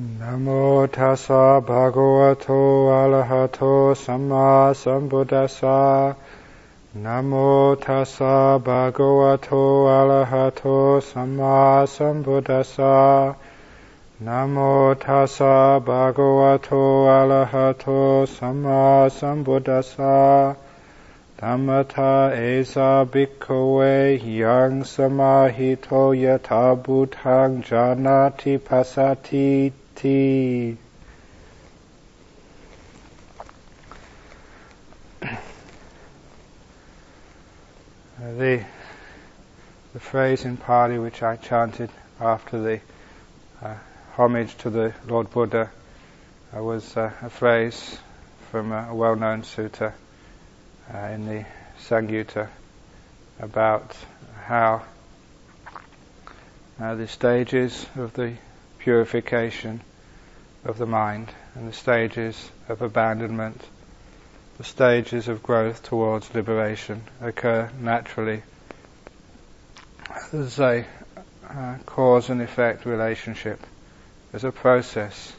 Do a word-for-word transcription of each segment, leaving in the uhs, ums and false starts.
Namo tassa bhagavato arahato samma sambuddhassa. Namo tassa bhagavato arahato samma sambuddhassa. Namo tassa bhagavato arahato samma sambuddhassa. Dhammata esa bhikkhuve yang samahito yata bhutang janati pasati. The the phrase in Pali which I chanted after the uh, homage to the Lord Buddha uh, was uh, a phrase from a well-known sutta uh, in the Samyutta about how uh, the stages of the purification of the mind and the stages of abandonment, the stages of growth towards liberation occur naturally as a uh, cause and effect relationship, as a process.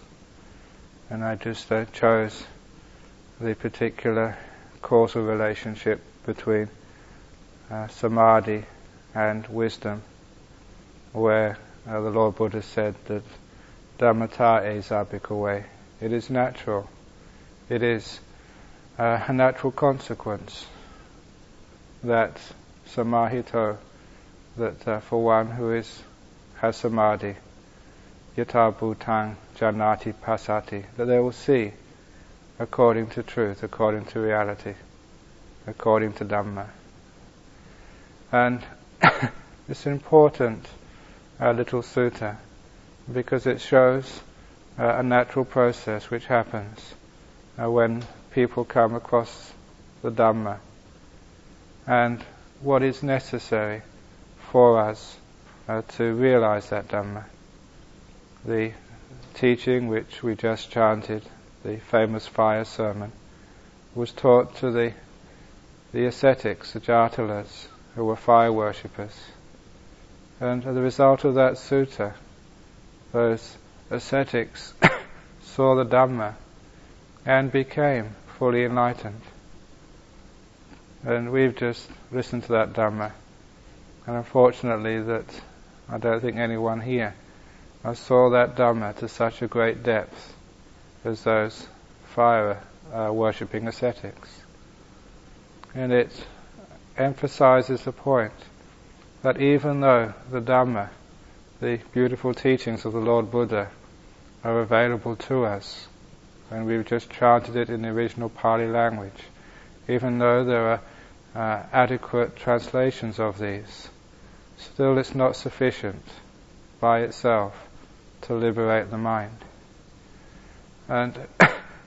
And I just uh, chose the particular causal relationship between uh, samadhi and wisdom, where uh, the Lord Buddha said that Dhammata esa bhikkhuve. It is natural. It is uh, a natural consequence that samahito, that uh, for one who is has samadhi, yata bhutang janati pasati, that they will see according to truth, according to reality, according to Dhamma. And it's important, a uh, little sutta, because it shows uh, a natural process which happens uh, when people come across the Dhamma, and what is necessary for us uh, to realize that Dhamma. The teaching which we just chanted, the famous fire sermon, was taught to the the ascetics, the Jatalas, who were fire worshippers. And as a result of that sutta, those ascetics saw the Dhamma and became fully enlightened. And we've just listened to that Dhamma, and unfortunately that I don't think anyone here saw that Dhamma to such a great depth as those fire uh, worshipping ascetics. And it emphasizes the point that even though the Dhamma, the beautiful teachings of the Lord Buddha, are available to us, and we've just chanted it in the original Pali language, even though there are uh, adequate translations of these, still it's not sufficient by itself to liberate the mind. And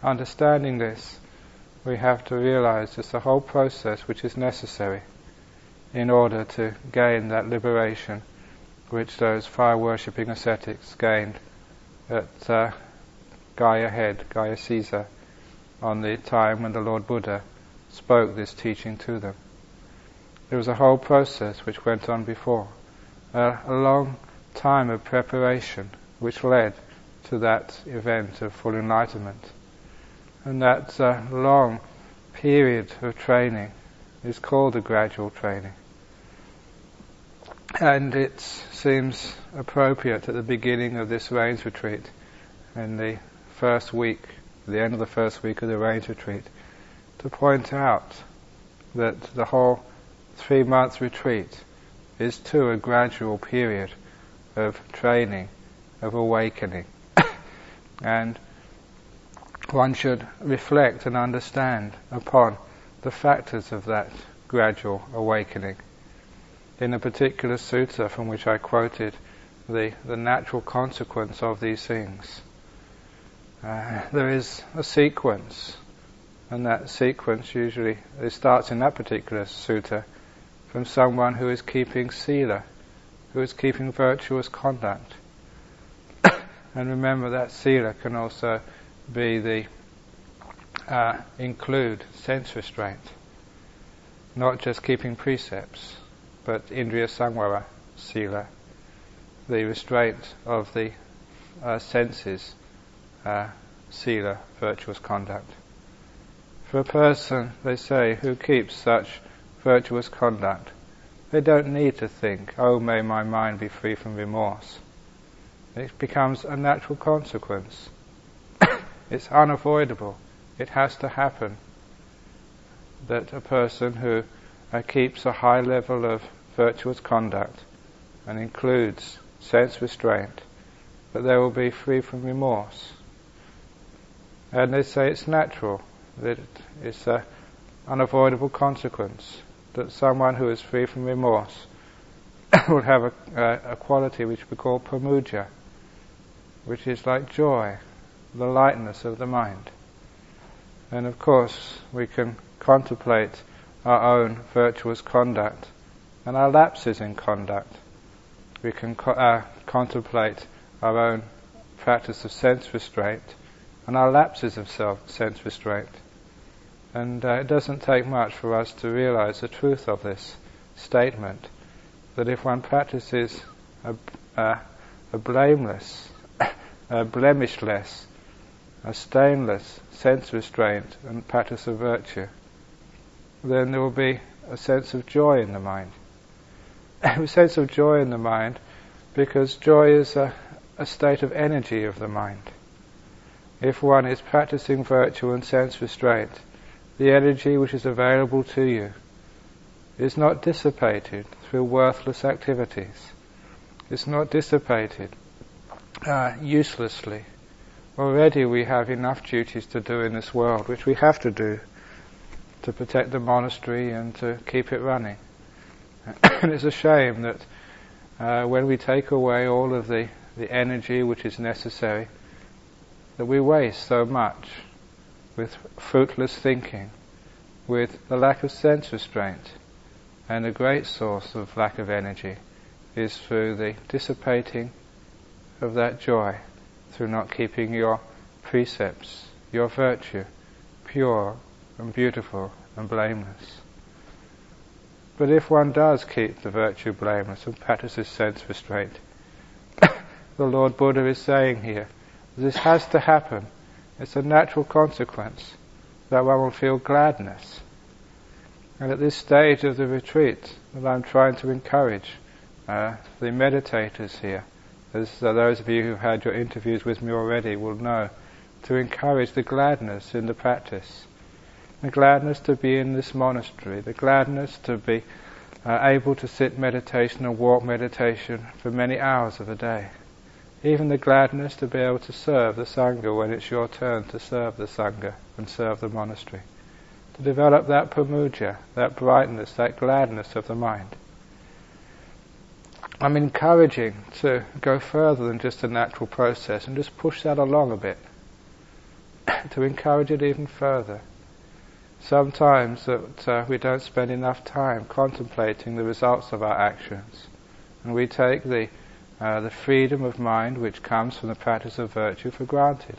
understanding this, we have to realize it's a whole process which is necessary in order to gain that liberation which those fire-worshipping ascetics gained at uh, Gaya Head, Gaya Sesa, on the time when the Lord Buddha spoke this teaching to them. There was a whole process which went on before, uh, a long time of preparation which led to that event of full enlightenment. And that uh, long period of training is called a gradual training. And it seems appropriate at the beginning of this Rains Retreat, in the first week, the end of the first week of the Rains Retreat, to point out that the whole three-month retreat is too a gradual period of training, of awakening. And one should reflect and understand upon the factors of that gradual awakening. In a particular sutta from which I quoted the, the natural consequence of these things, uh, there is a sequence, and that sequence usually it starts in that particular sutta from someone who is keeping sila, who is keeping virtuous conduct. And remember that sila can also be the uh, include sense restraint, not just keeping precepts, but indriya sangvara, sila, the restraint of the uh, senses uh, sila, virtuous conduct. For a person, they say, who keeps such virtuous conduct, they don't need to think, oh, may my mind be free from remorse. It becomes a natural consequence. It's unavoidable. It has to happen that a person who uh, keeps a high level of virtuous conduct and includes sense restraint, that they will be free from remorse. And they say it's natural, that it's an unavoidable consequence, that someone who is free from remorse will have a, a, a quality which we call pāmojja, which is like joy, the lightness of the mind. And of course we can contemplate our own virtuous conduct and our lapses in conduct. We can co- uh, contemplate our own practice of sense restraint and our lapses of self sense restraint. And uh, it doesn't take much for us to realize the truth of this statement, that if one practices a, a, a blameless, a blemishless, a stainless sense restraint and practice of virtue, then there will be a sense of joy in the mind. A sense of joy in the mind, because joy is a, a state of energy of the mind. If one is practicing virtue and sense restraint, the energy which is available to you is not dissipated through worthless activities. It's not dissipated uh, uselessly. Already we have enough duties to do in this world, which we have to do to protect the monastery and to keep it running. And it's a shame that uh, when we take away all of the, the energy which is necessary, that we waste so much with fruitless thinking, with the lack of sense restraint. And a great source of lack of energy is through the dissipating of that joy, through not keeping your precepts, your virtue, pure and beautiful and blameless. But if one does keep the virtue blameless and practices sense restraint, the Lord Buddha is saying here, this has to happen. It's a natural consequence that one will feel gladness. And at this stage of the retreat that I'm trying to encourage uh, the meditators here, as uh, those of you who've had your interviews with me already will know, to encourage the gladness in the practice. The gladness to be in this monastery, the gladness to be uh, able to sit meditation and walk meditation for many hours of a day. Even the gladness to be able to serve the Sangha when it's your turn to serve the Sangha and serve the monastery. To develop that pāmojja, that brightness, that gladness of the mind. I'm encouraging to go further than just a natural process and just push that along a bit, to encourage it even further. Sometimes that uh, we don't spend enough time contemplating the results of our actions, and we take the uh, the freedom of mind which comes from the practice of virtue for granted.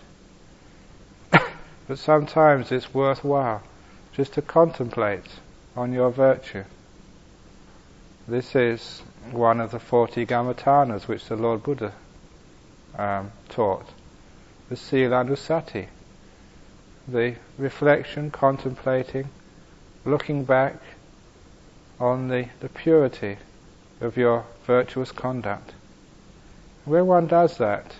But sometimes it's worthwhile just to contemplate on your virtue. This is one of the forty gamatanas which the Lord Buddha um, taught, the sila and sati. The reflection, contemplating, looking back on the, the purity of your virtuous conduct. When one does that,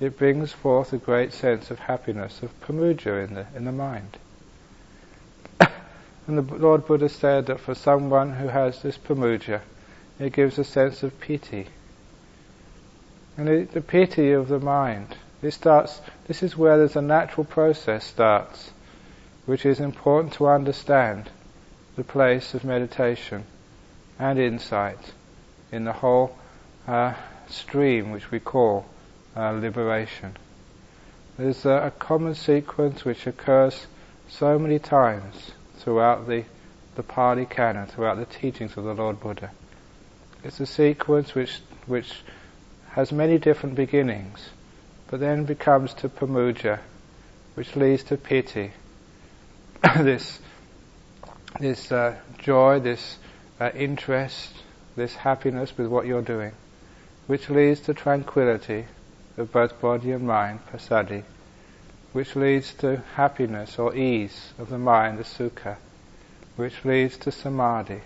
it brings forth a great sense of happiness, of pāmojja in the, in the mind. And the Lord Buddha said that for someone who has this pāmojja, it gives a sense of pīti. And it, the pīti of the mind, It starts, this is where there's a natural process starts, which is important to understand the place of meditation and insight in the whole uh, stream which we call uh, liberation. There's a, a common sequence which occurs so many times throughout the, the Pali Canon, throughout the teachings of the Lord Buddha. It's a sequence which which has many different beginnings, but then becomes to pāmojja, which leads to pīti, this this uh, joy, this uh, interest, this happiness with what you're doing, which leads to tranquility of both body and mind, pasati, which leads to happiness or ease of the mind, the sukha, which leads to samadhi,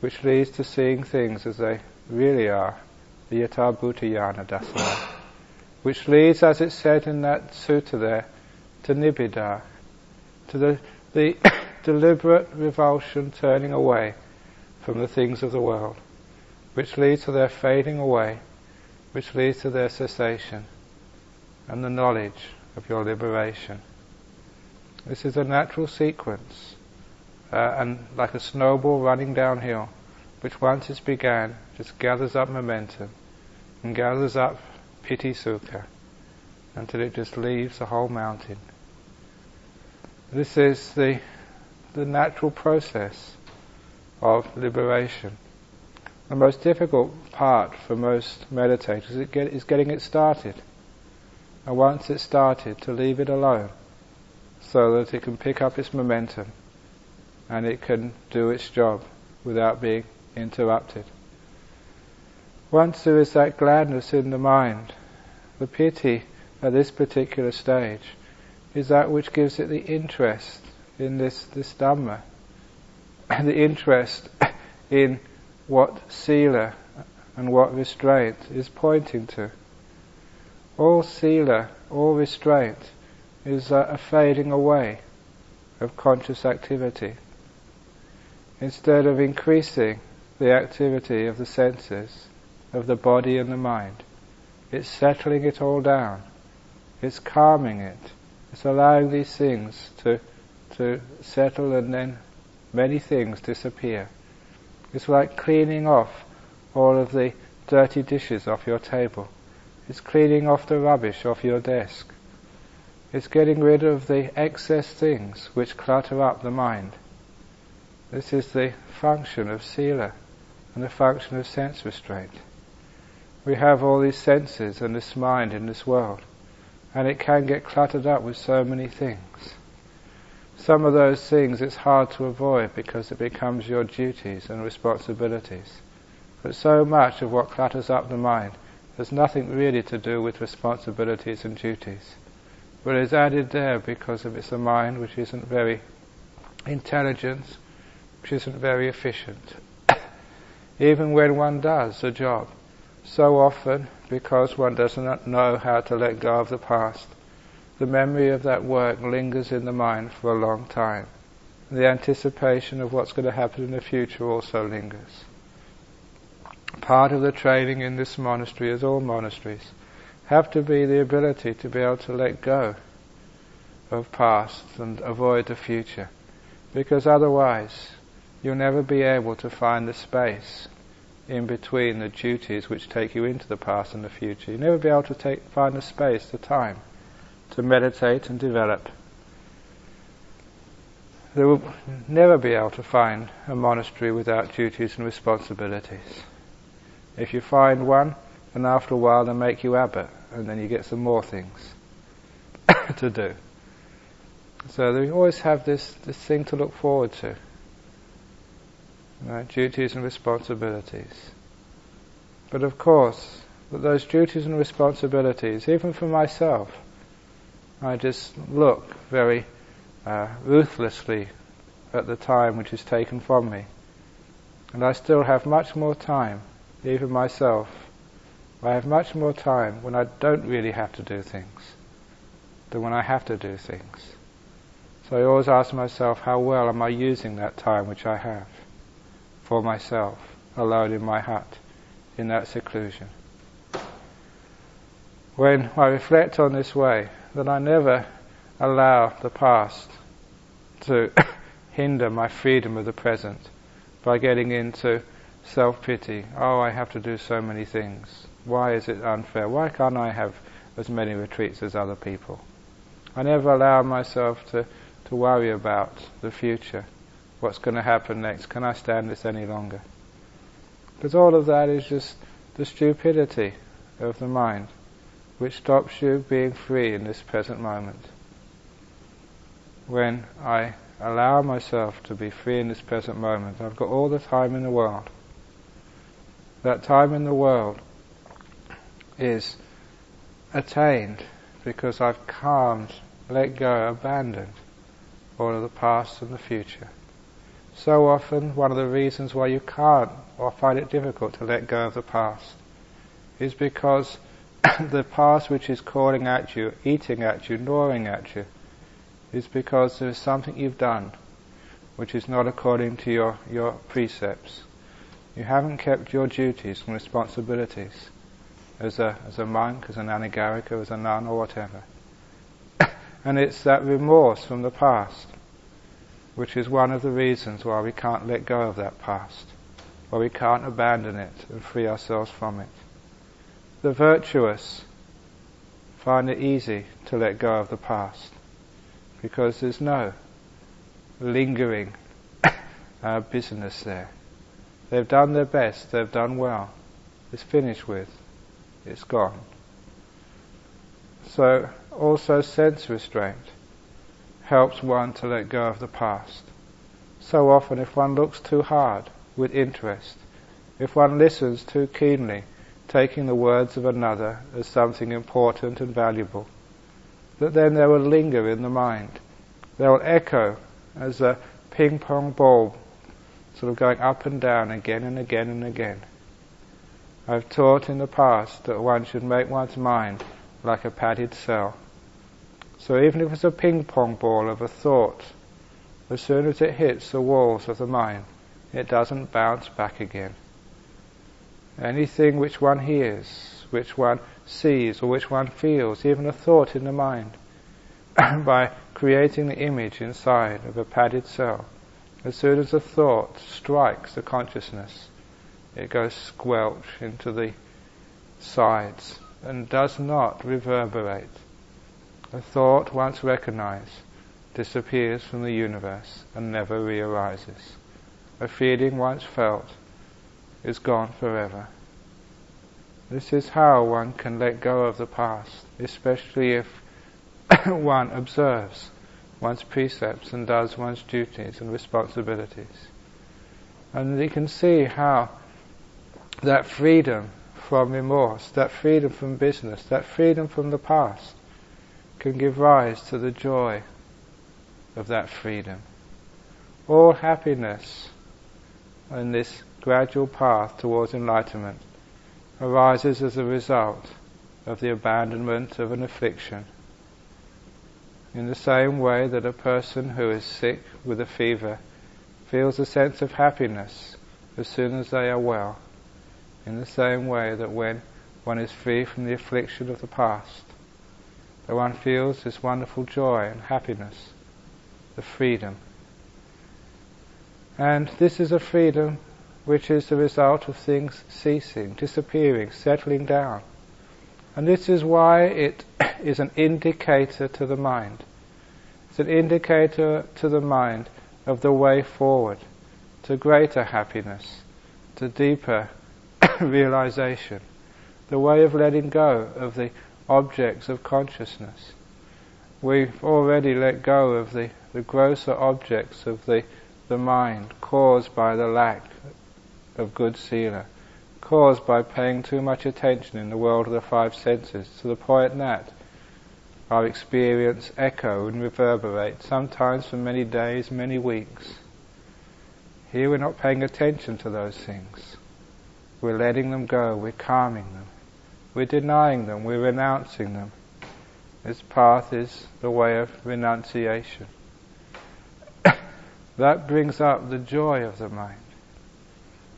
which leads to seeing things as they really are, the yata bhutang janati, which leads, as it said in that sutta there, to nibbida, to the, the deliberate revulsion, turning away from the things of the world, which leads to their fading away, which leads to their cessation, and the knowledge of your liberation. This is a natural sequence, uh, and like a snowball running downhill, which once it's began, just gathers up momentum, and gathers up pīti sukha, until it just leaves the whole mountain. This is the the natural process of liberation. The most difficult part for most meditators is, get, is getting it started. And once it's started, to leave it alone so that it can pick up its momentum and it can do its job without being interrupted. Once there is that gladness in the mind, the pīti at this particular stage is that which gives it the interest in this, this Dhamma, and the interest in what sila and what restraint is pointing to. All sila, all restraint, is uh, a fading away of conscious activity. Instead of increasing the activity of the senses, of the body and the mind, it's settling it all down, it's calming it, it's allowing these things to, to settle, and then many things disappear. It's like cleaning off all of the dirty dishes off your table. It's cleaning off the rubbish off your desk. It's getting rid of the excess things which clutter up the mind. This is the function of sila and the function of sense restraint. We have all these senses and this mind in this world, and it can get cluttered up with so many things. Some of those things it's hard to avoid because it becomes your duties and responsibilities. But so much of what clutters up the mind has nothing really to do with responsibilities and duties, but is added there because of it's a mind which isn't very intelligent, which isn't very efficient. Even when one does a job, so often, because one does not know how to let go of the past, the memory of that work lingers in the mind for a long time. The anticipation of what's going to happen in the future also lingers. Part of the training in this monastery, as all monasteries, have to be the ability to be able to let go of past and avoid the future, because otherwise you'll never be able to find the space in between the duties which take you into the past and the future. You'll never be able to take, find the space, the time, to meditate and develop. They will never be able to find a monastery without duties and responsibilities. If you find one, then after a while they make you abbot, and then you get some more things to do. So they always have this, this thing to look forward to, right? Duties and responsibilities. But of course, those duties and responsibilities, even for myself, I just look very uh, ruthlessly at the time which is taken from me. And I still have much more time, even myself, I have much more time when I don't really have to do things than when I have to do things. So I always ask myself, how well am I using that time which I have for myself, alone in my hut, in that seclusion? When I reflect on this way, then I never allow the past to hinder my freedom of the present by getting into self-pity. Oh, I have to do so many things. Why is it unfair? Why can't I have as many retreats as other people? I never allow myself to, to worry about the future. What's going to happen next? Can I stand this any longer? Because all of that is just the stupidity of the mind, which stops you being free in this present moment. When I allow myself to be free in this present moment, I've got all the time in the world. That time in the world is attained because I've calmed, let go, abandoned all of the past and the future. So often, one of the reasons why you can't or find it difficult to let go of the past is because the past which is calling at you, eating at you, gnawing at you, is because there is something you've done which is not according to your, your precepts. You haven't kept your duties and responsibilities as a as a monk, as an anagarika, as a nun, or whatever. And it's that remorse from the past which is one of the reasons why we can't let go of that past, why we can't abandon it and free ourselves from it. The virtuous find it easy to let go of the past because there's no lingering uh, business there. They've done their best, they've done well, it's finished with, it's gone. So also sense restraint helps one to let go of the past. So often if one looks too hard with interest, if one listens too keenly, taking the words of another as something important and valuable, that then they will linger in the mind. They will echo as a ping-pong ball, sort of going up and down again and again and again. I've taught in the past that one should make one's mind like a padded cell. So even if it's a ping-pong ball of a thought, as soon as it hits the walls of the mind, it doesn't bounce back again. Anything which one hears, which one sees, or which one feels, even a thought in the mind, by creating the image inside of a padded cell, as soon as a thought strikes the consciousness, it goes squelch into the sides and does not reverberate. A thought, once recognized, disappears from the universe and never rearises. A feeling once felt is gone forever. This is how one can let go of the past, especially if one observes one's precepts and does one's duties and responsibilities. And you can see how that freedom from remorse, that freedom from business, that freedom from the past can give rise to the joy of that freedom. All happiness in this gradual path towards enlightenment arises as a result of the abandonment of an affliction. In the same way that a person who is sick with a fever feels a sense of happiness as soon as they are well, in the same way that when one is free from the affliction of the past, that one feels this wonderful joy and happiness, the freedom. And this is a freedom which is the result of things ceasing, disappearing, settling down. And this is why it is an indicator to the mind. It's an indicator to the mind of the way forward, to greater happiness, to deeper realization, the way of letting go of the objects of consciousness. We've already let go of the, the grosser objects of the, the mind caused by the lack of good sila, caused by paying too much attention in the world of the five senses, to the point that our experience echo and reverberate, sometimes for many days, many weeks. Here we're not paying attention to those things. We're letting them go, we're calming them, we're denying them, we're renouncing them. This path is the way of renunciation. That brings up the joy of the mind.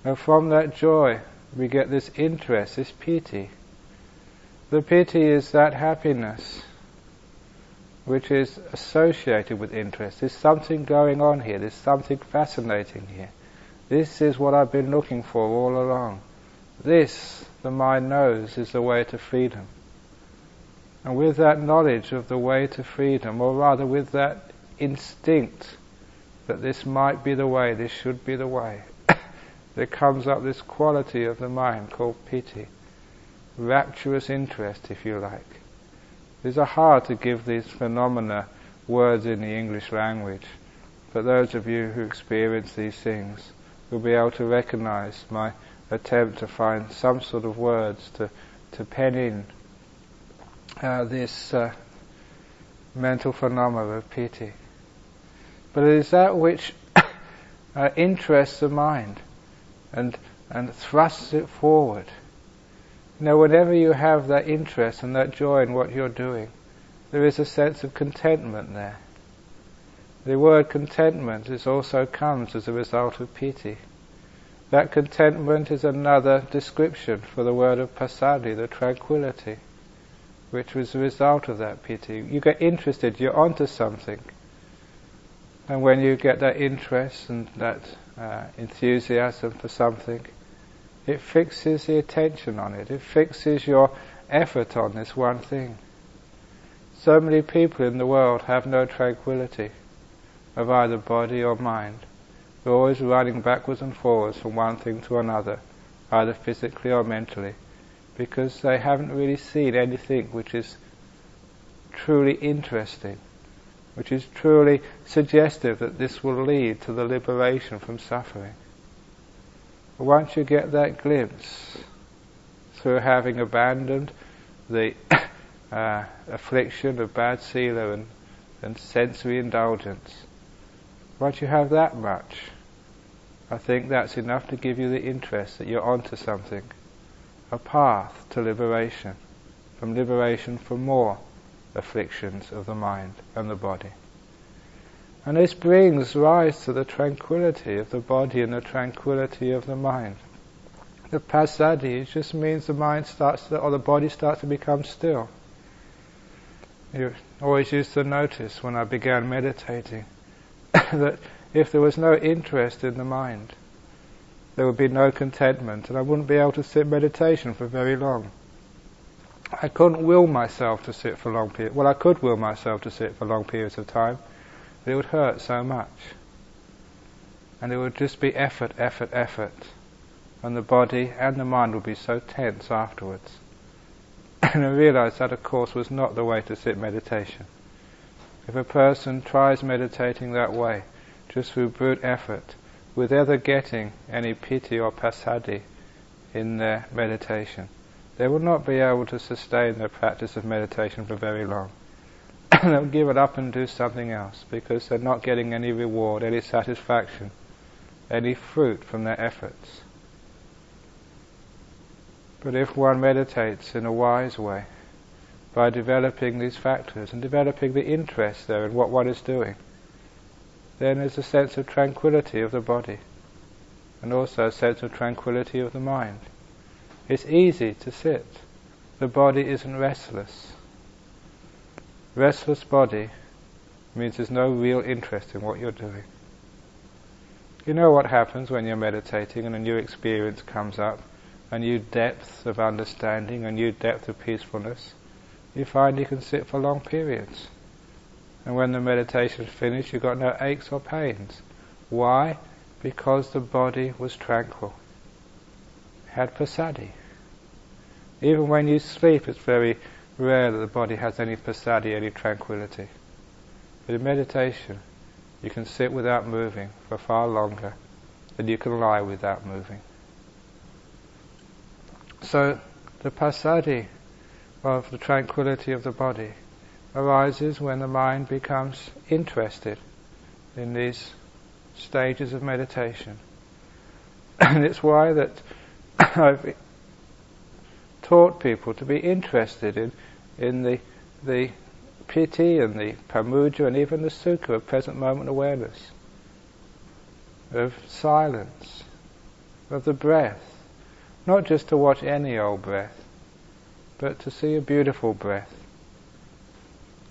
And from that joy we get this interest, this pīti. The pīti is that happiness which is associated with interest. There's something going on here, there's something fascinating here. This is what I've been looking for all along. This, the mind knows, is the way to freedom. And with that knowledge of the way to freedom, or rather with that instinct that this might be the way, this should be the way, there comes up this quality of the mind called pīti, rapturous interest, if you like. It's hard to give these phenomena words in the English language, but those of you who experience these things will be able to recognize my attempt to find some sort of words to, to pen in uh, this uh, mental phenomena of pīti. But it is that which uh, interests the mind and and thrusts it forward. Now, whenever you have that interest and that joy in what you're doing, there is a sense of contentment there. The word contentment is also comes as a result of pīti. That contentment is another description for the word of passaddhi, the tranquility, which was the result of that pīti. You get interested, you're onto something. And when you get that interest and that uh, enthusiasm for something, it fixes the attention on it, it fixes your effort on this one thing. So many people in the world have no tranquility of either body or mind. They're always running backwards and forwards from one thing to another, either physically or mentally, because they haven't really seen anything which is truly interesting, which is truly suggestive that this will lead to the liberation from suffering. But once you get that glimpse, through having abandoned the uh, affliction of bad sila and, and sensory indulgence, once you have that much, I think that's enough to give you the interest that you're onto something, a path to liberation, from liberation from more afflictions of the mind and the body. And this brings rise to the tranquility of the body and the tranquility of the mind. The passaddhi just means the mind starts to, or the body starts to become still. You always used to notice when I began meditating that if there was no interest in the mind, there would be no contentment, and I wouldn't be able to sit meditation for very long. I couldn't will myself to sit for long periods. Well, I could will myself to sit for long periods of time, but it would hurt so much. And it would just be effort, effort, effort. And the body and the mind would be so tense afterwards. And I realized that, of course, was not the way to sit meditation. If a person tries meditating that way, just through brute effort, without ever getting any pīti or passaddhi in their meditation, they will not be able to sustain their practice of meditation for very long. They'll give it up and do something else, because they're not getting any reward, any satisfaction, any fruit from their efforts. But if one meditates in a wise way, by developing these factors and developing the interest there in what one is doing, then there's a sense of tranquility of the body and also a sense of tranquility of the mind. It's easy to sit. The body isn't restless. Restless body means there's no real interest in what you're doing. You know what happens when you're meditating and a new experience comes up, a new depth of understanding, a new depth of peacefulness. You find you can sit for long periods. And when the meditation's finished, you've got no aches or pains. Why? Because the body was tranquil. It had passaddhi. Even when you sleep, it's very rare that the body has any passaddhi, any tranquility. But in meditation, you can sit without moving for far longer than you can lie without moving. So, the passaddhi of the tranquility of the body arises when the mind becomes interested in these stages of meditation. And it's why that I've taught people to be interested in in the the pīti and the pāmojja and even the sukha of present moment awareness, of silence, of the breath, not just to watch any old breath, but to see a beautiful breath.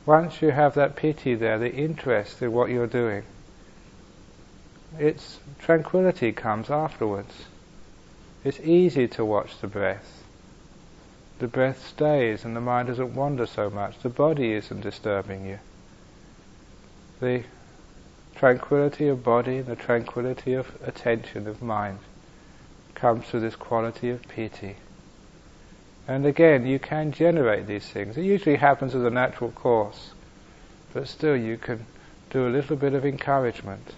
Once you have that pīti there, the interest in what you're doing, its tranquility comes afterwards. It's easy to watch the breath. The breath stays and the mind doesn't wander so much. The body isn't disturbing you. The tranquility of body and the tranquility of attention of mind comes through this quality of pīti. And again, you can generate these things. It usually happens as a natural course, but still you can do a little bit of encouragement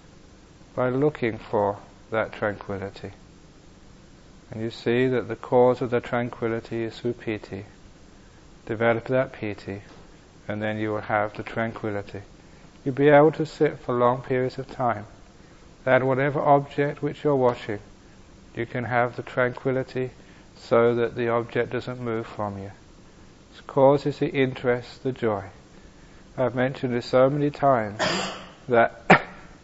by looking for that tranquility. And you see that the cause of the tranquility is through pīti. develop that pīti, and then you will have the tranquility. You'll be able to sit for long periods of time, that whatever object which you're watching, you can have the tranquility so that the object doesn't move from you. It causes the interest, the joy. I've mentioned this so many times that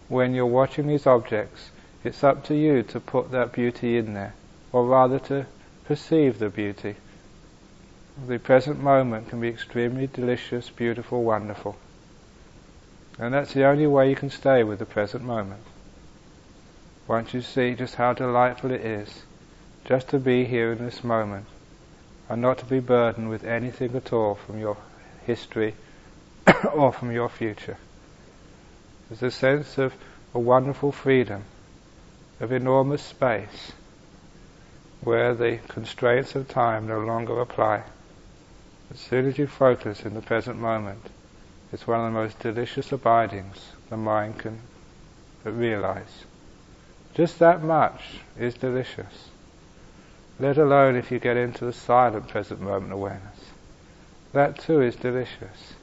when you're watching these objects, it's up to you to put that beauty in there, or rather to perceive the beauty. The present moment can be extremely delicious, beautiful, wonderful. And that's the only way you can stay with the present moment. Once you see just how delightful it is, just to be here in this moment, and not to be burdened with anything at all from your history or from your future. There's a sense of a wonderful freedom, of enormous space, where the constraints of time no longer apply. As soon as you focus in the present moment, it's one of the most delicious abidings the mind can realize. Just that much is delicious, let alone if you get into the silent present moment awareness. That too is delicious.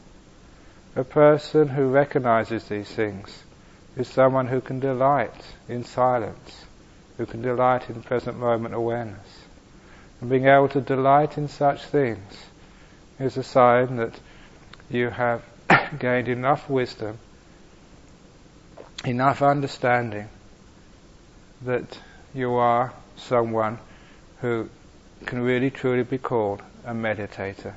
A person who recognizes these things is someone who can delight in silence, who can delight in present moment awareness. And being able to delight in such things is a sign that you have gained enough wisdom, enough understanding, that you are someone who can really truly be called a meditator,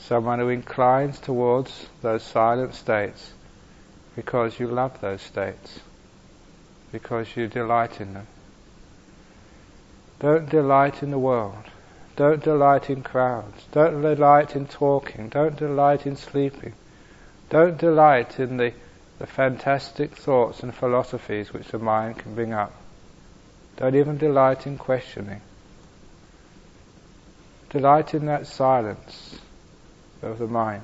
someone who inclines towards those silent states because you love those states, because you delight in them. Don't delight in the world, don't delight in crowds, don't delight in talking, don't delight in sleeping, don't delight in the the fantastic thoughts and philosophies which the mind can bring up. Don't even delight in questioning. Delight in that silence of the mind.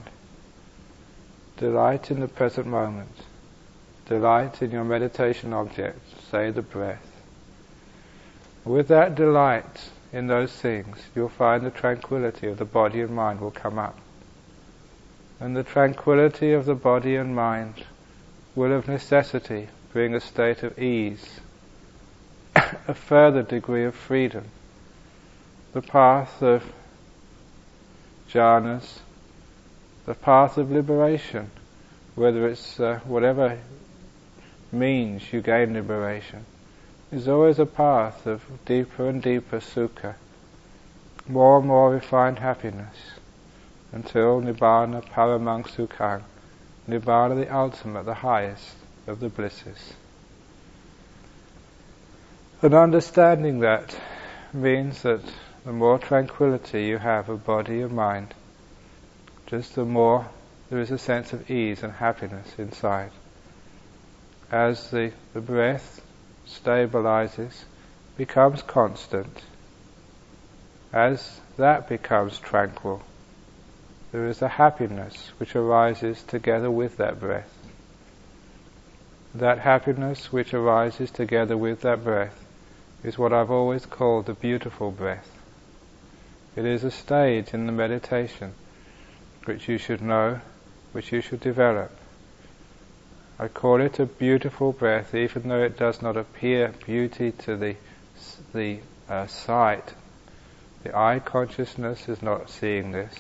Delight in the present moment. Delight in your meditation object, say the breath. With that delight in those things, you'll find the tranquility of the body and mind will come up. And the tranquility of the body and mind will of necessity bring a state of ease, a further degree of freedom. The path of jhanas, the path of liberation, whether it's uh, whatever means you gain liberation, is always a path of deeper and deeper sukha, more and more refined happiness, until Nibbana paramang sukhang, Nibbana, the ultimate, the highest of the blisses. And understanding that means that the more tranquility you have of body and mind, just the more there is a sense of ease and happiness inside. As the, the breath stabilizes, becomes constant, as that becomes tranquil, there is a happiness which arises together with that breath. That happiness which arises together with that breath is what I've always called the beautiful breath. It is a stage in the meditation which you should know, which you should develop. I call it a beautiful breath, even though it does not appear beauty to the the uh, sight. The eye consciousness is not seeing this.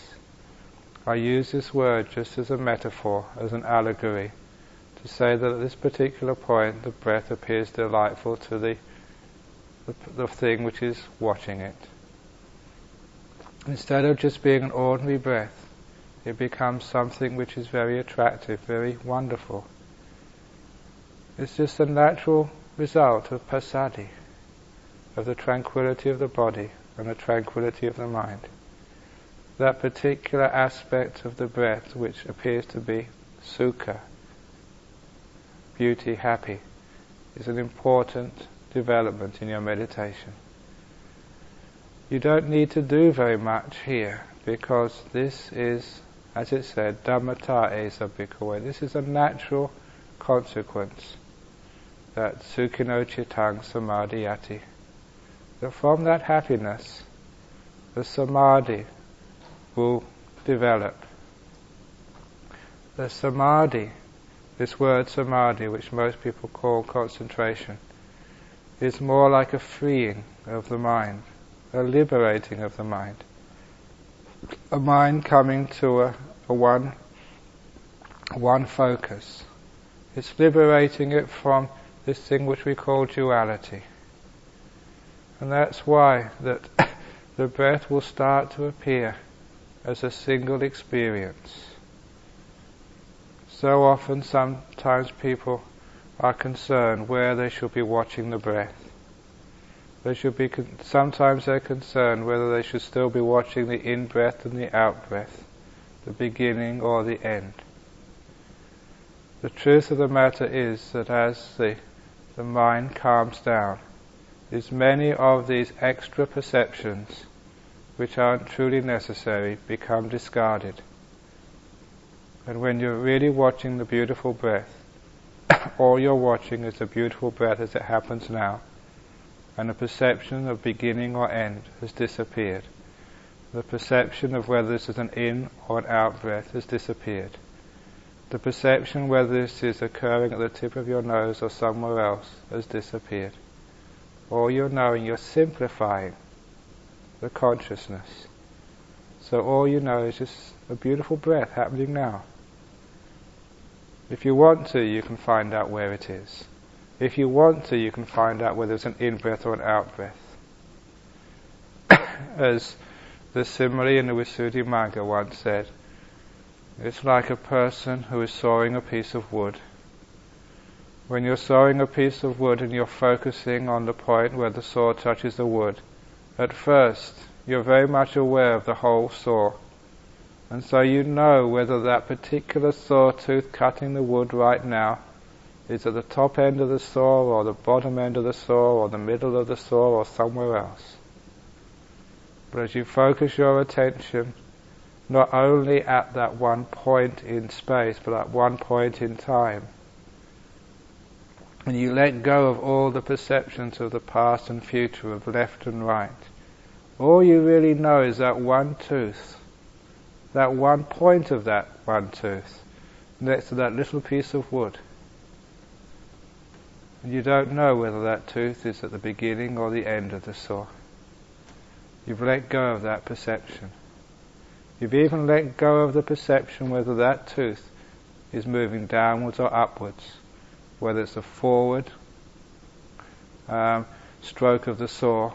I use this word just as a metaphor, as an allegory, to say that at this particular point the breath appears delightful to the, the the thing which is watching it. Instead of just being an ordinary breath, it becomes something which is very attractive, very wonderful. It's just a natural result of passaddhi, of the tranquility of the body and the tranquility of the mind. That particular aspect of the breath which appears to be sukha, beauty, happy, is an important development in your meditation. You don't need to do very much here, because this is, as it said, dhammata esa bhikkhu. This is a natural consequence, that sukhino cittang samadhiyati, that from that happiness the samadhi will develop. The samadhi, this word samadhi, which most people call concentration, is more like a freeing of the mind, a liberating of the mind, a mind coming to a, a one, one focus. It's liberating it from this thing which we call duality. And that's why that the breath will start to appear as a single experience. So often, sometimes people are concerned where they should be watching the breath. They should be. Con- sometimes they're concerned whether they should still be watching the in-breath and the out-breath, the beginning or the end. The truth of the matter is that as the, the mind calms down, there's many of these extra perceptions which aren't truly necessary become discarded. And when you're really watching the beautiful breath, all you're watching is the beautiful breath as it happens now, and the perception of beginning or end has disappeared. The perception of whether this is an in or an out breath has disappeared. The perception whether this is occurring at the tip of your nose or somewhere else has disappeared. All you're knowing, you're simplifying the consciousness. So all you know is just a beautiful breath happening now. If you want to, you can find out where it is. If you want to, you can find out whether it's an in-breath or an out-breath. As the simile in the Visuddhimagga once said, it's like a person who is sawing a piece of wood. When you're sawing a piece of wood and you're focusing on the point where the saw touches the wood, at first you're very much aware of the whole saw. And so you know whether that particular sawtooth cutting the wood right now is at the top end of the saw or the bottom end of the saw or the middle of the saw or somewhere else. But as you focus your attention not only at that one point in space, but at one point in time. And you let go of all the perceptions of the past and future, of left and right. All you really know is that one tooth, that one point of that one tooth, next to that little piece of wood. And you don't know whether that tooth is at the beginning or the end of the saw. You've let go of that perception. You've even let go of the perception whether that tooth is moving downwards or upwards, whether it's a forward um, stroke of the saw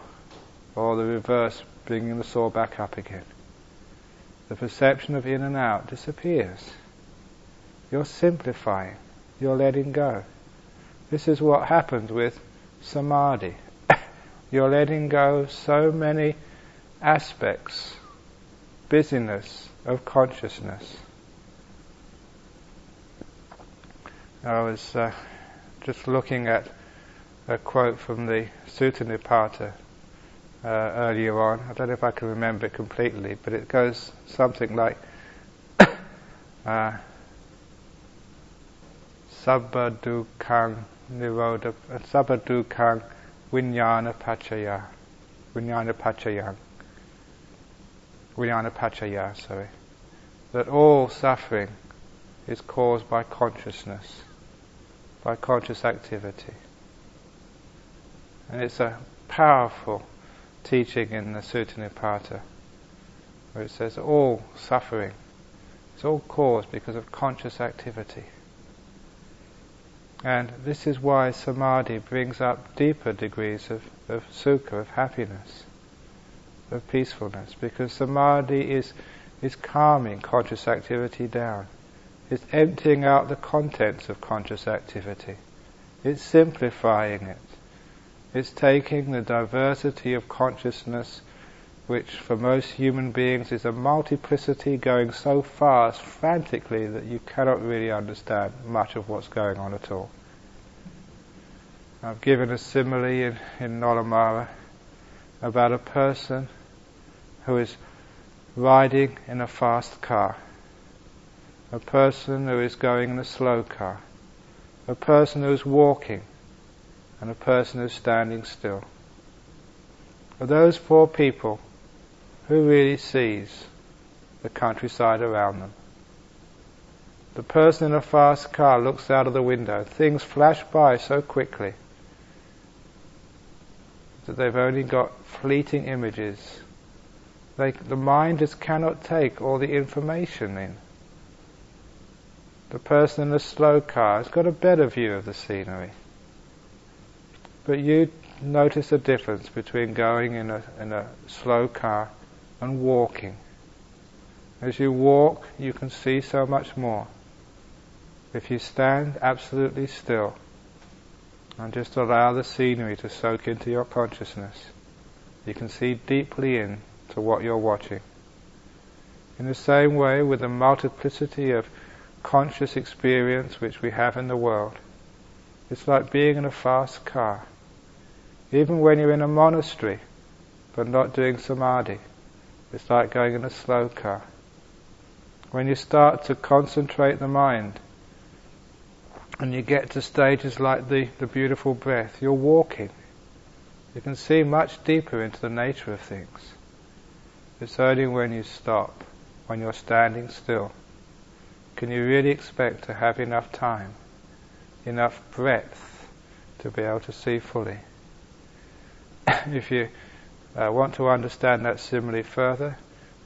or the reverse, bringing the saw back up again. The perception of in and out disappears. You're simplifying. You're letting go. This is what happens with samadhi. You're letting go of so many aspects, busyness of consciousness. I was uh, just looking at a quote from the Sutta Nipata uh, earlier on. I don't know if I can remember it completely, but it goes something like uh, Sabba dukkhaṃ nirodha, sabba dukkhaṃ viñāna pacaya, viñāna pacayaṃ. Vijnana pachaya, sorry, that all suffering is caused by consciousness, by conscious activity. And it's a powerful teaching in the Sutta Nipata, where it says all suffering, it's all caused because of conscious activity. And this is why samadhi brings up deeper degrees of, of sukha, of happiness, of peacefulness, because samadhi is is calming conscious activity down. It's emptying out the contents of conscious activity. It's simplifying it. It's taking the diversity of consciousness, which for most human beings is a multiplicity going so fast, frantically, that you cannot really understand much of what's going on at all. I've given a simile in, in Nolamara about a person who is riding in a fast car, a person who is going in a slow car, a person who is walking, and a person who is standing still. Of those four people, who really sees the countryside around them. The person in a fast car looks out of the window. Things flash by so quickly that they've only got fleeting images. They, the mind just cannot take all the information in. The person in a slow car has got a better view of the scenery. But you notice the difference between going in a, in a slow car and walking. As you walk, you can see so much more. If you stand absolutely still and just allow the scenery to soak into your consciousness, you can see deeply in to what you're watching. In the same way, with the multiplicity of conscious experience which we have in the world, it's like being in a fast car. Even when you're in a monastery but not doing samadhi, it's like going in a slow car. When you start to concentrate the mind and you get to stages like the, the beautiful breath, you're walking. You can see much deeper into the nature of things. It's only when you stop, when you're standing still, can you really expect to have enough time, enough breadth to be able to see fully. If you uh, want to understand that simile further,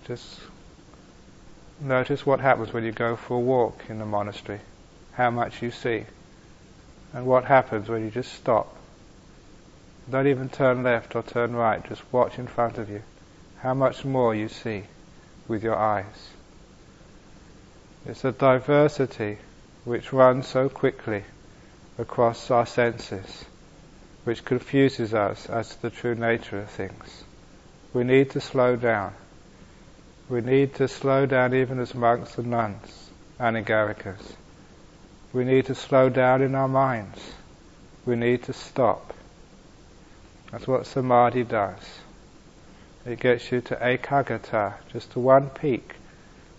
just notice what happens when you go for a walk in the monastery, how much you see, and what happens when you just stop. Don't even turn left or turn right, just watch in front of you, how much more you see with your eyes. It's a diversity which runs so quickly across our senses, which confuses us as to the true nature of things. We need to slow down. We need to slow down even as monks and nuns, anagarikas. We need to slow down in our minds. We need to stop. That's what samadhi does. It gets you to ekaggatā, just to one peak,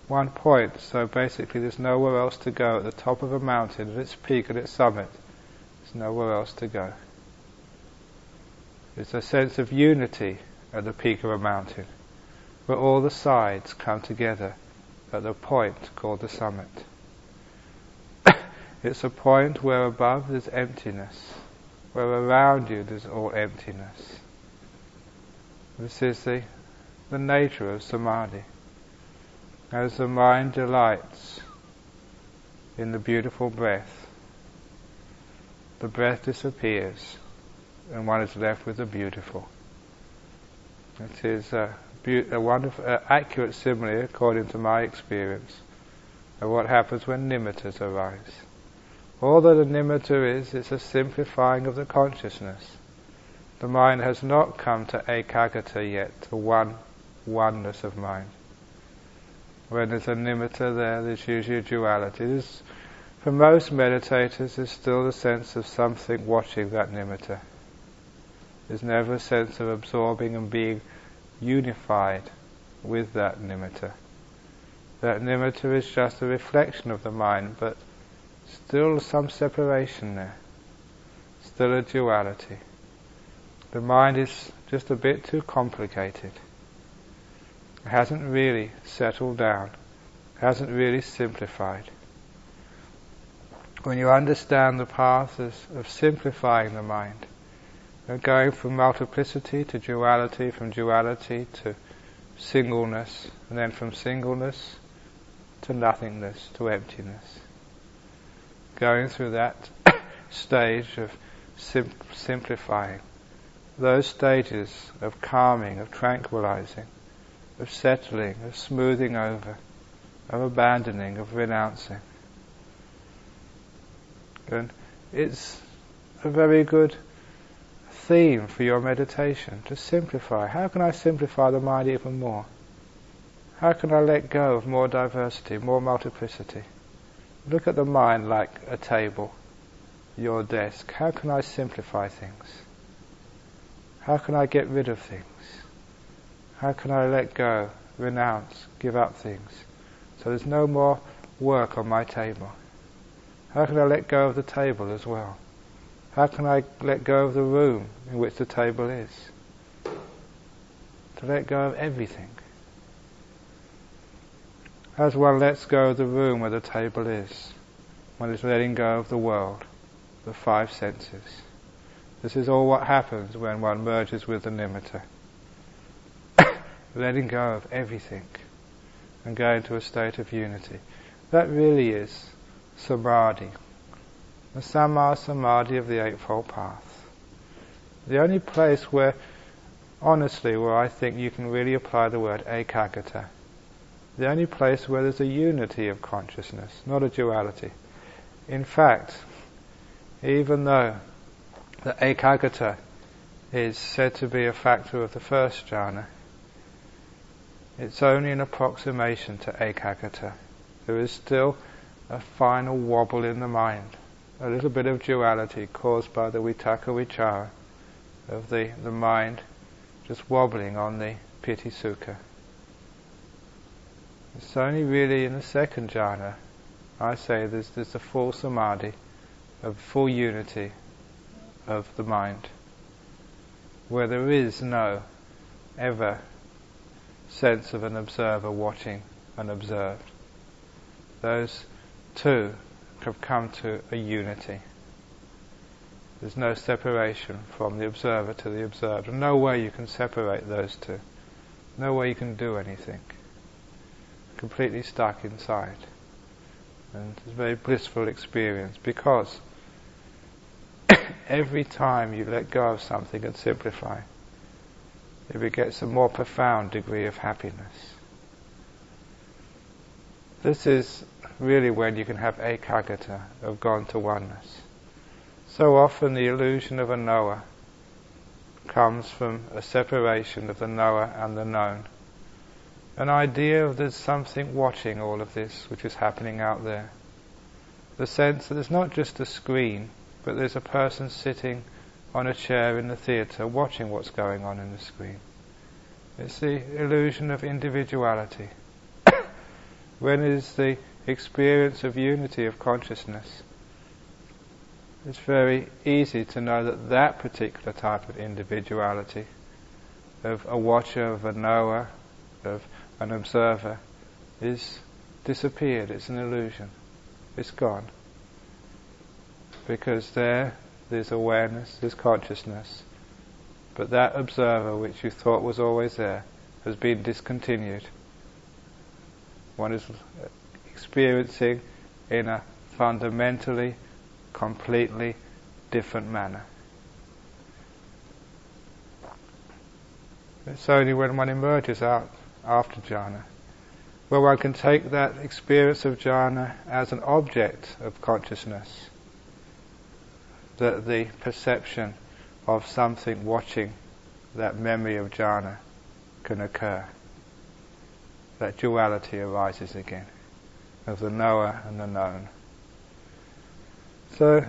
one point, so basically there's nowhere else to go. At the top of a mountain, at its peak, at its summit, there's nowhere else to go. It's a sense of unity at the peak of a mountain, where all the sides come together at the point called the summit. It's a point where above there's emptiness, where around you there's all emptiness. This is the, the nature of samadhi. As the mind delights in the beautiful breath, the breath disappears and one is left with the beautiful. It is a, be- a wonderful, uh, accurate simile, according to my experience, of what happens when nimittas arise. All that a nimitta is, it's a simplifying of the consciousness. The mind has not come to ekaggatā yet, to one oneness of mind. When there's a nimitta there, there's usually a duality. This, for most meditators, there's still the sense of something watching that nimitta. There's never a sense of absorbing and being unified with that nimitta. That nimitta is just a reflection of the mind, but still some separation there, still a duality. The mind is just a bit too complicated. It hasn't really settled down, hasn't really simplified. When you understand the path of simplifying the mind, and going from multiplicity to duality, from duality to singleness, and then from singleness to nothingness, to emptiness. Going through that stage of sim- simplifying, those stages of calming, of tranquilizing, of settling, of smoothing over, of abandoning, of renouncing. And it's a very good theme for your meditation, to simplify. How can I simplify the mind even more? How can I let go of more diversity, more multiplicity? Look at the mind like a table, your desk. How can I simplify things? How can I get rid of things? How can I let go, renounce, give up things, so there's no more work on my table? How can I let go of the table as well? How can I let go of the room in which the table is? To let go of everything. as one lets go of the room where the table is, one is letting go of the world, the five senses. This is all what happens when one merges with the nimitta. Letting go of everything and going to a state of unity. That really is samadhi, the samā samadhi of the Eightfold Path. The only place where, honestly, where I think you can really apply the word ekaggatā, the only place where there's a unity of consciousness, not a duality. In fact, even though the ekaggatā is said to be a factor of the first jhana, it's only an approximation to ekaggatā. There is still a final wobble in the mind, a little bit of duality caused by the vitaka vichara of the, the mind just wobbling on the pīti sukha. It's only really in the second jhana, I say, there's, there's the full samadhi, of full unity of the mind, where there is no ever sense of an observer watching and observed. Those two have come to a unity. There's no separation from the observer to the observed. No way you can separate those two. No way you can do anything. Completely stuck inside. And it's a very blissful experience, because every time you let go of something and simplify, it begets a more profound degree of happiness. This is really when you can have ekaggatā, of gone to oneness. So often the illusion of a knower comes from a separation of the knower and the known, an idea of there's something watching all of this which is happening out there, the sense that it's not just a screen, but there's a person sitting on a chair in the theatre watching what's going on in the screen. It's the illusion of individuality. When it is the experience of unity of consciousness, it's very easy to know that that particular type of individuality, of a watcher, of a knower, of an observer, is disappeared. It's an illusion. It's gone. Because there, there's awareness, there's consciousness, but that observer which you thought was always there has been discontinued. One is experiencing in a fundamentally, completely different manner. It's only when one emerges out after jhana, where one can take that experience of jhana as an object of consciousness, that the perception of something watching, that memory of jhana, can occur. That duality arises again, of the knower and the known. So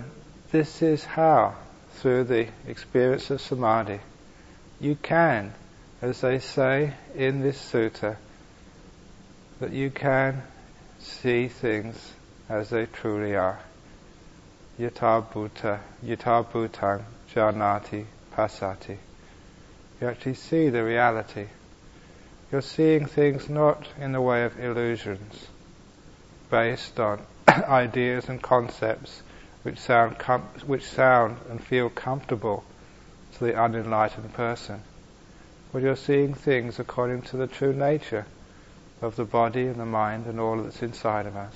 this is how, through the experience of samadhi, you can, as they say in this sutta, that you can see things as they truly are. Yata bhuta, yata bhutang janati pasati. You actually see the reality. You're seeing things not in the way of illusions, based on ideas and concepts which sound com- which sound and feel comfortable to the unenlightened person. But you're seeing things according to the true nature of the body and the mind and all that's inside of us.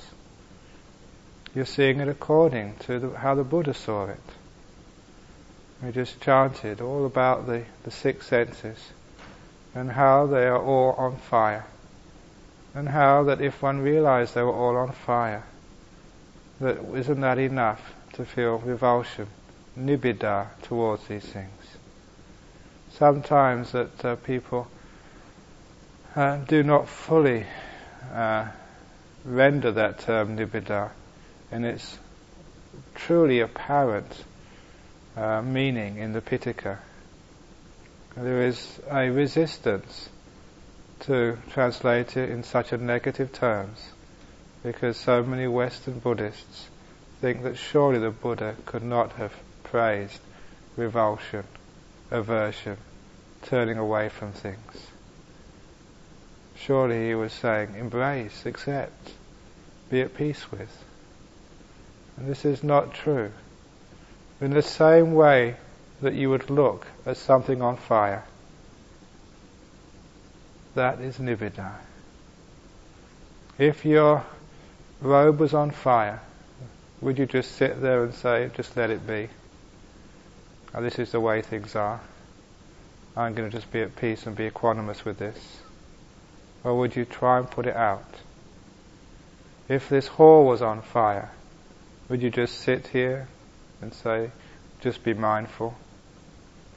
You're seeing it according to the, how the Buddha saw it. We just chanted all about the, the six senses and how they are all on fire, and how that if one realized they were all on fire, that isn't that enough to feel revulsion, nibbida, towards these things. Sometimes that uh, people uh, do not fully uh, render that term nibbida in its truly apparent uh, meaning in the Pitaka. There is a resistance to translate it in such a negative terms, because so many Western Buddhists think that surely the Buddha could not have praised revulsion, aversion, turning away from things. surely he was saying, embrace, accept, be at peace with. And this is not true. In the same way that you would look at something on fire, that is nibbida. If your robe was on fire, would you just sit there and say, just let it be? Oh, this is the way things are. I'm going to just be at peace and be equanimous with this. Or would you try and put it out? If this hall was on fire, would you just sit here and say, just be mindful?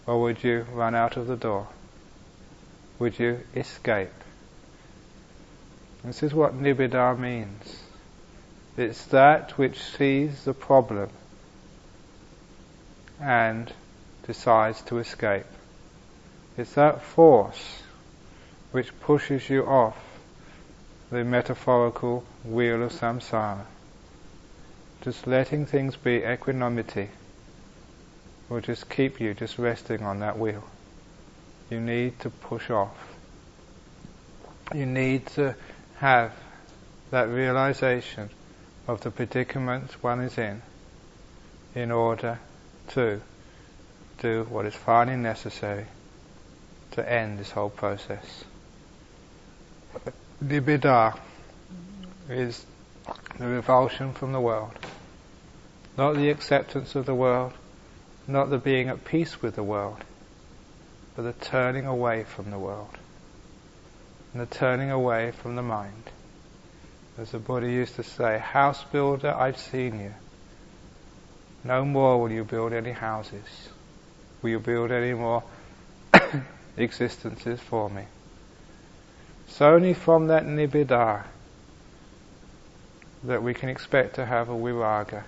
Or would you run out of the door? Would you escape? This is what nibbida means. It's that which sees the problem and decides to escape. It's that force which pushes you off the metaphorical wheel of samsara. Just letting things be equanimity will just keep you just resting on that wheel. You need to push off. You need to have that realization of the predicament one is in in order to do what is finally necessary to end this whole process. Nibbida is the revulsion from the world, not the acceptance of the world, not the being at peace with the world, but the turning away from the world and the turning away from the mind. As the Buddha used to say, house builder, I've seen you. No more will you build any houses. Will you build any more existences for me? It's only from that nibbida that we can expect to have a viraga,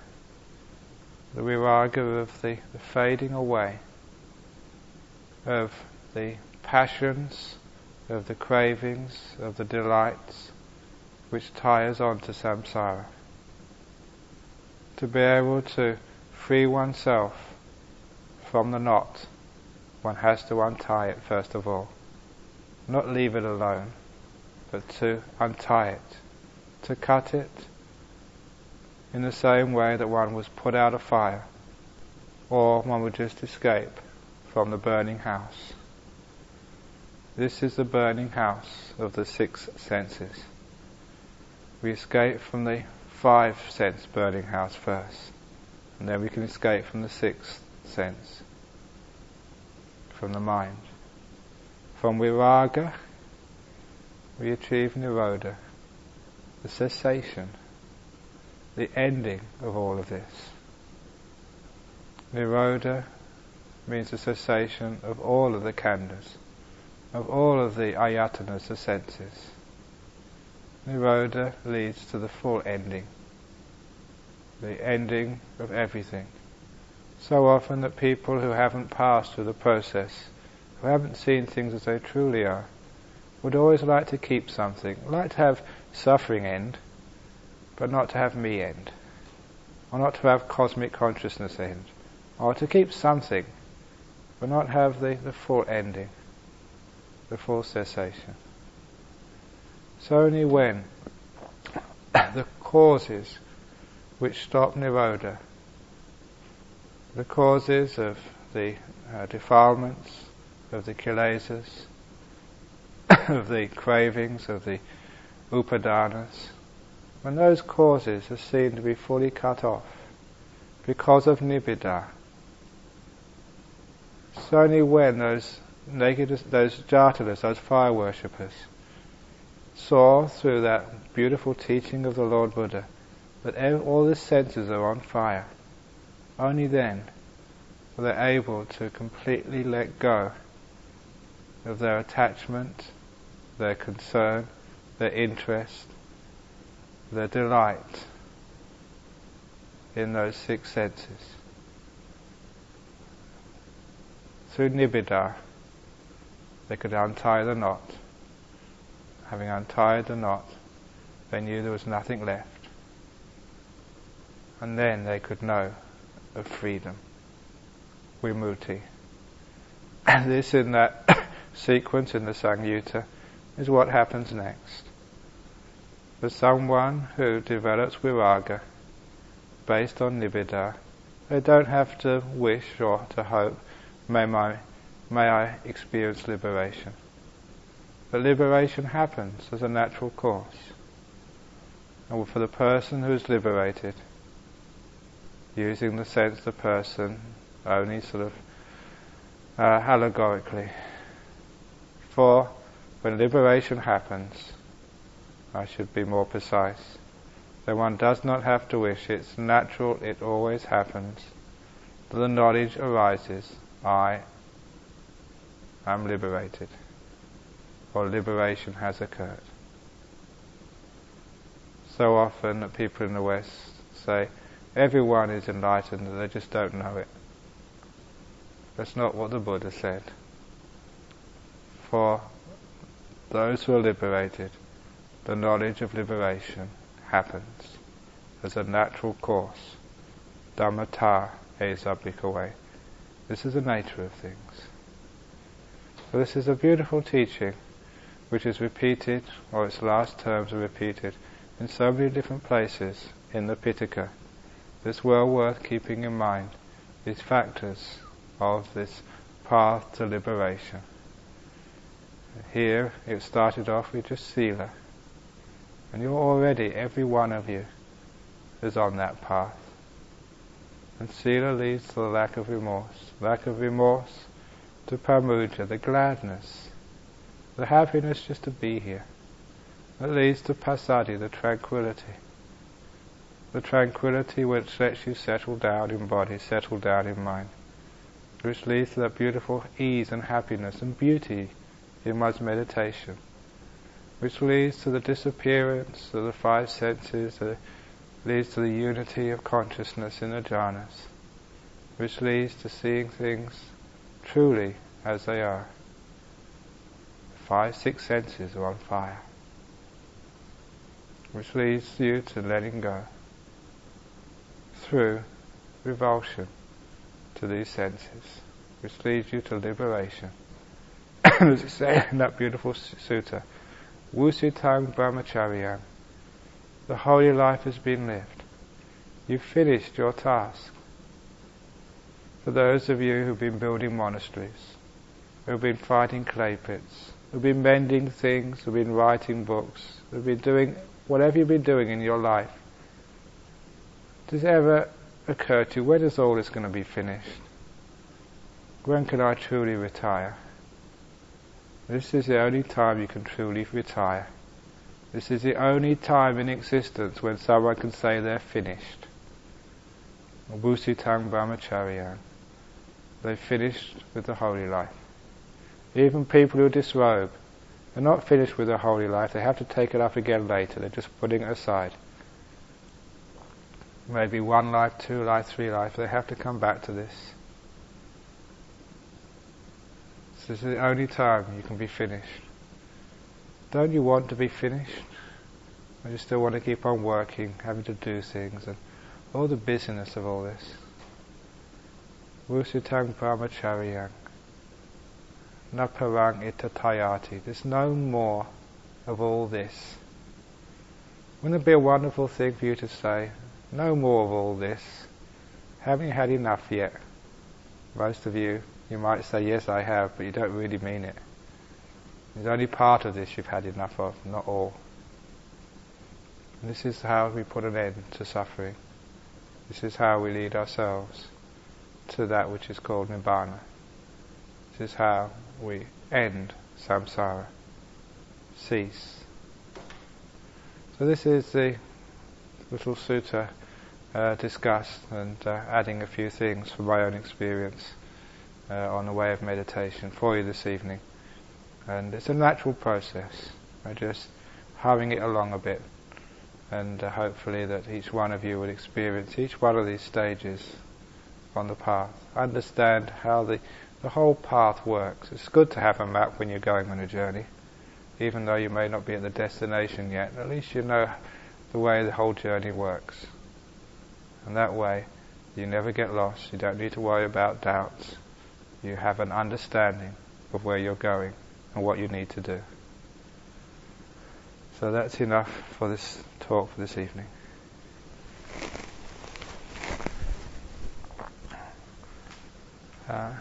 the viraga of the, the fading away of the passions, of the cravings, of the delights which tie us on to samsara. To be able to free oneself from the knot, one has to untie it first of all. Not leave it alone, but to untie it, to cut it in the same way that one was put out of fire, or one would just escape from the burning house. This is the burning house of the six senses. We escape from the five sense burning house first, and then we can escape from the sixth sense, from the mind. From viraga, we achieve Nirodha, the cessation, the ending of all of this. Nirodha means the cessation of all of the khandhas, of all of the ayatanas, the senses. Nirodha leads to the full ending, the ending of everything. So often that people who haven't passed through the process, who haven't seen things as they truly are, would always like to keep something, like to have suffering end, but not to have me end, or not to have cosmic consciousness end, or to keep something, but not have the, the full ending, the full cessation. It's only when the causes which stop Nirodha, the causes of the uh, defilements, of the kilesas, of the cravings, of the upadanas, when those causes are seen to be fully cut off because of nibbida, it's only when those negative, those jatalas, those fire worshippers, saw through that beautiful teaching of the Lord Buddha that all the senses are on fire. Only then were they able to completely let go of their attachment, their concern, their interest, their delight in those six senses. Through nibbida, they could untie the knot. Having untied the knot, they knew there was nothing left, and then they could know of freedom, vimutti. And this, in that sequence in the Samyutta, is what happens next. For someone who develops viraga based on nibbida, they don't have to wish or to hope, may my, may I experience liberation. But liberation happens as a natural course. And for the person who is liberated, using the sense of the person only sort of uh, allegorically, for when liberation happens, I should be more precise, that one does not have to wish, it's natural, it always happens, that the knowledge arises, I am liberated, or liberation has occurred. So often that people in the West say, everyone is enlightened, they just don't know it. That's not what the Buddha said. For those who are liberated, the knowledge of liberation happens as a natural course. Dhammata is a bhikkhu. This is the nature of things. So this is a beautiful teaching which is repeated, or its last terms are repeated, in so many different places in the Pitaka. It's well worth keeping in mind these factors of this path to liberation. Here it started off with just sila, and you're already, every one of you is on that path. And sila leads to the lack of remorse, lack of remorse to pāmojja, the gladness, the happiness just to be here. That leads to pasati, the tranquility. The tranquility which lets you settle down in body, settle down in mind, which leads to that beautiful ease and happiness and beauty in one's meditation, which leads to the disappearance of the five senses, uh, leads to the unity of consciousness in the jhanas, which leads to seeing things truly as they are. Five, six senses are on fire, which leads you to letting go through revulsion to these senses, which leads you to liberation. As it says in that beautiful sutta, Wusitang brahmacharyam, the holy life has been lived. You've finished your task. For those of you who've been building monasteries, who've been fighting clay pits, who've been mending things, who've been writing books, who've been doing whatever you've been doing in your life, does it ever occur to you, when is all this going to be finished? When can I truly retire? This is the only time you can truly retire. This is the only time in existence when someone can say they're finished. Wusitang brahmacharyan. They've finished with the holy life. Even people who disrobe, they're not finished with their holy life, they have to take it up again later, they're just putting it aside. Maybe one life, two life, three life, they have to come back to this. This is the only time you can be finished. Don't you want to be finished? Or you still want to keep on working, having to do things, and all the busyness of all this? Wusitang brahmacharyang, naparang itatayati. There's no more of all this. Wouldn't it be a wonderful thing for you to say, no more of all this? Haven't you had enough yet? Most of you, you might say, yes, I have, but you don't really mean it. There's only part of this you've had enough of, not all. And this is how we put an end to suffering. This is how we lead ourselves to that which is called Nibbana. This is how we end samsara, cease. So this is the little sutta uh, discussed, and uh, adding a few things from my own experience uh, on the way of meditation for you this evening. And it's a natural process, I'm just hurrying it along a bit, and uh, hopefully that each one of you will experience each one of these stages on the path, understand how the The whole path works. It's good to have a map when you're going on a journey, even though you may not be at the destination yet. At least you know the way the whole journey works, and that way you never get lost. You don't need to worry about doubts. You have an understanding of where you're going and what you need to do. So that's enough for this talk for this evening. Uh,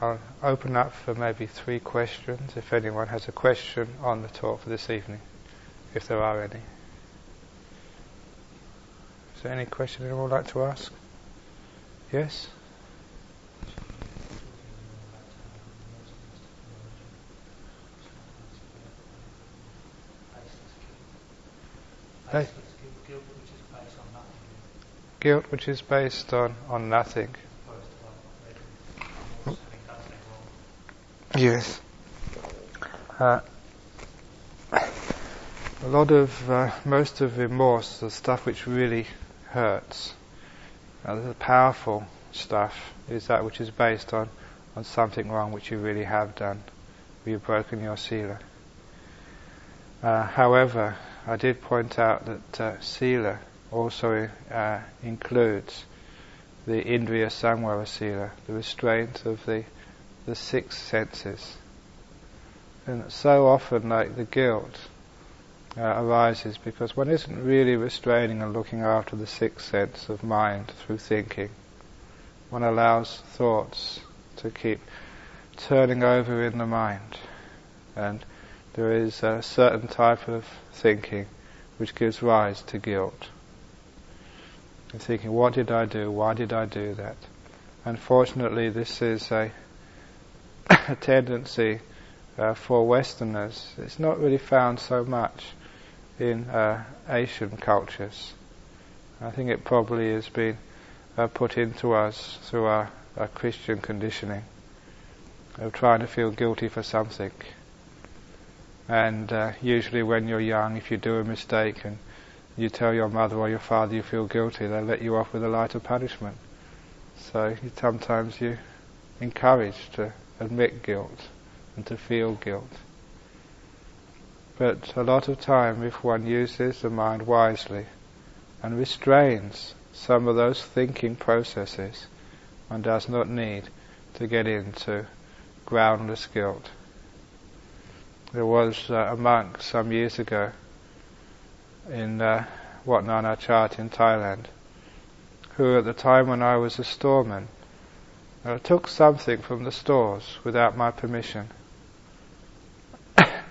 I'll open up for maybe three questions if anyone has a question on the talk for this evening, if there are any. Is there any question anyone would like to ask? Yes? Guilt which is based on nothing. Guilt which is based on, on nothing. Yes. Uh, a lot of, uh, most of remorse, the stuff which really hurts, uh, the powerful stuff is that which is based on, on something wrong which you really have done. You've broken your sila. Uh, however, I did point out that uh, sila also uh, includes the indriya sangvara sila, the restraint of the the six senses. And so often, like the guilt uh, arises because one isn't really restraining and looking after the sixth sense of mind through thinking. One allows thoughts to keep turning over in the mind, and there is a certain type of thinking which gives rise to guilt. And thinking, what did I do? Why did I do that? Unfortunately, this is a, a tendency uh, for Westerners. It's not really found so much in uh, Asian cultures. I think it probably has been uh, put into us through our, our Christian conditioning of trying to feel guilty for something. And uh, usually when you're young, if you do a mistake and you tell your mother or your father you feel guilty, they'll let you off with a lighter punishment. So you, sometimes you're encouraged to admit guilt and to feel guilt. But a lot of time, if one uses the mind wisely and restrains some of those thinking processes, one does not need to get into groundless guilt. There was uh, a monk some years ago in uh, Wat Nanachat in Thailand, who at the time when I was a storeman uh, took something from the stores without my permission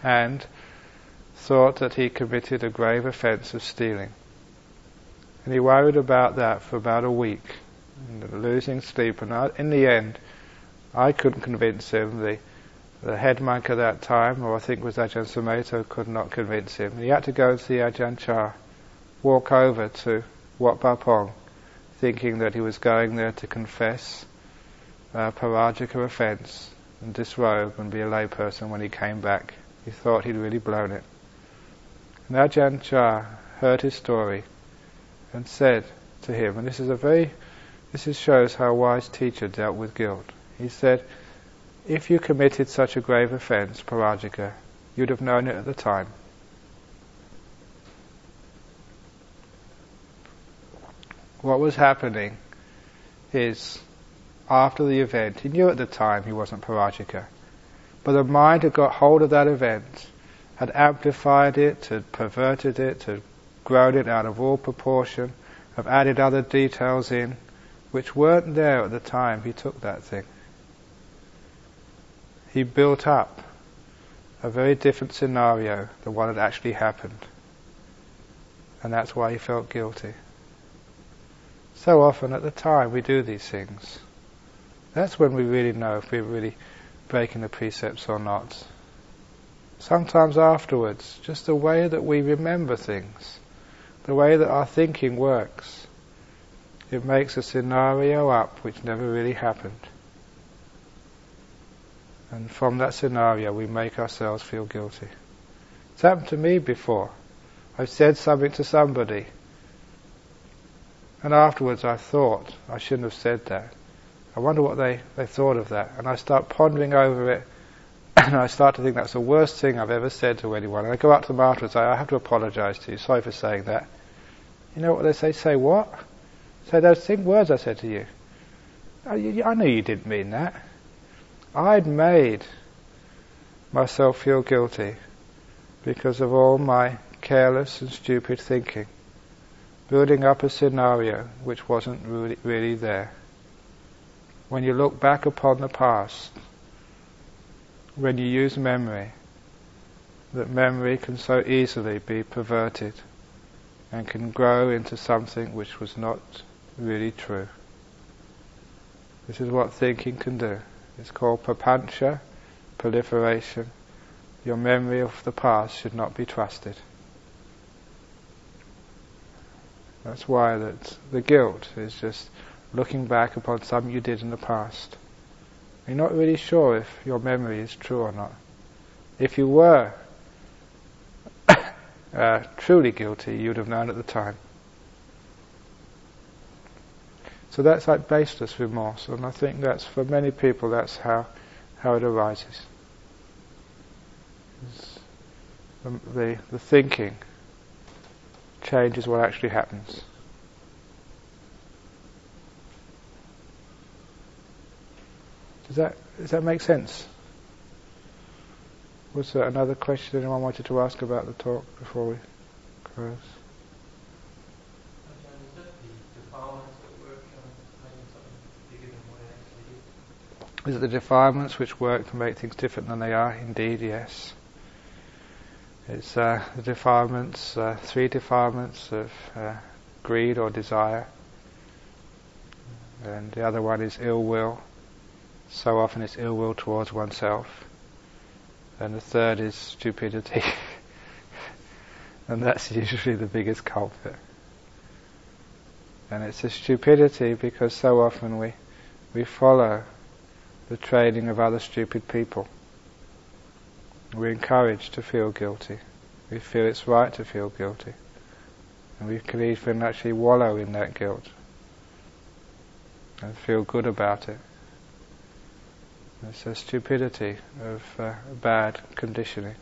and thought that he committed a grave offence of stealing. And he worried about that for about a week, losing sleep, and I, in the end I couldn't convince him. The The head monk at that time, or I think it was Ajahn Samahito, could not convince him. He had to go and see Ajahn Chah, walk over to Wat Pa Pong, thinking that he was going there to confess a Pārājika offence and disrobe and be a layperson. When he came back, he thought he'd really blown it. And Ajahn Chah heard his story and said to him, and this is a very, this is shows how a wise teacher dealt with guilt. He said, "If you committed such a grave offence, Pārājika, you'd have known it at the time." What was happening is, after the event, he knew at the time he wasn't Pārājika, but the mind had got hold of that event, had amplified it, had perverted it, had grown it out of all proportion, had added other details in, which weren't there at the time he took that thing. He built up a very different scenario than what had actually happened. And that's why he felt guilty. So often at the time we do these things. That's when we really know if we're really breaking the precepts or not. Sometimes afterwards, just the way that we remember things, the way that our thinking works, it makes a scenario up which never really happened. And from that scenario we make ourselves feel guilty. It's happened to me before. I've said something to somebody and afterwards I thought I shouldn't have said that. I wonder what they, they thought of that, and I start pondering over it and I start to think that's the worst thing I've ever said to anyone. And I go up to them afterwards and say, "I have to apologise to you, sorry for saying that." You know what they say? "Say what?" "Say those same words I said to you. I, you, I knew you didn't mean that." I'd made myself feel guilty because of all my careless and stupid thinking, building up a scenario which wasn't really, really there. When you look back upon the past, when you use memory, that memory can so easily be perverted and can grow into something which was not really true. This is what thinking can do. It's called papancha, proliferation. Your memory of the past should not be trusted. That's why that the guilt is just looking back upon something you did in the past. You're not really sure if your memory is true or not. If you were uh, truly guilty, you would have known at the time. So that's like baseless remorse, and I think that's for many people that's how how it arises. The, the, the thinking changes what actually happens. Does that does that make sense? Was there another question anyone wanted to ask about the talk before we close? Is it the defilements which work to make things different than they are? Indeed, yes. It's uh, the defilements, uh, three defilements of uh, greed or desire. And the other one is ill will. So often it's ill will towards oneself. And the third is stupidity. And that's usually the biggest culprit. And it's a stupidity because so often we, we follow the training of other stupid people. We're encouraged to feel guilty. We feel it's right to feel guilty. And we can even actually wallow in that guilt and feel good about it. It's a stupidity of uh, bad conditioning.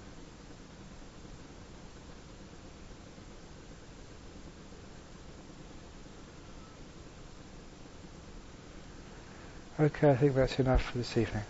Okay, I think that's enough for this evening.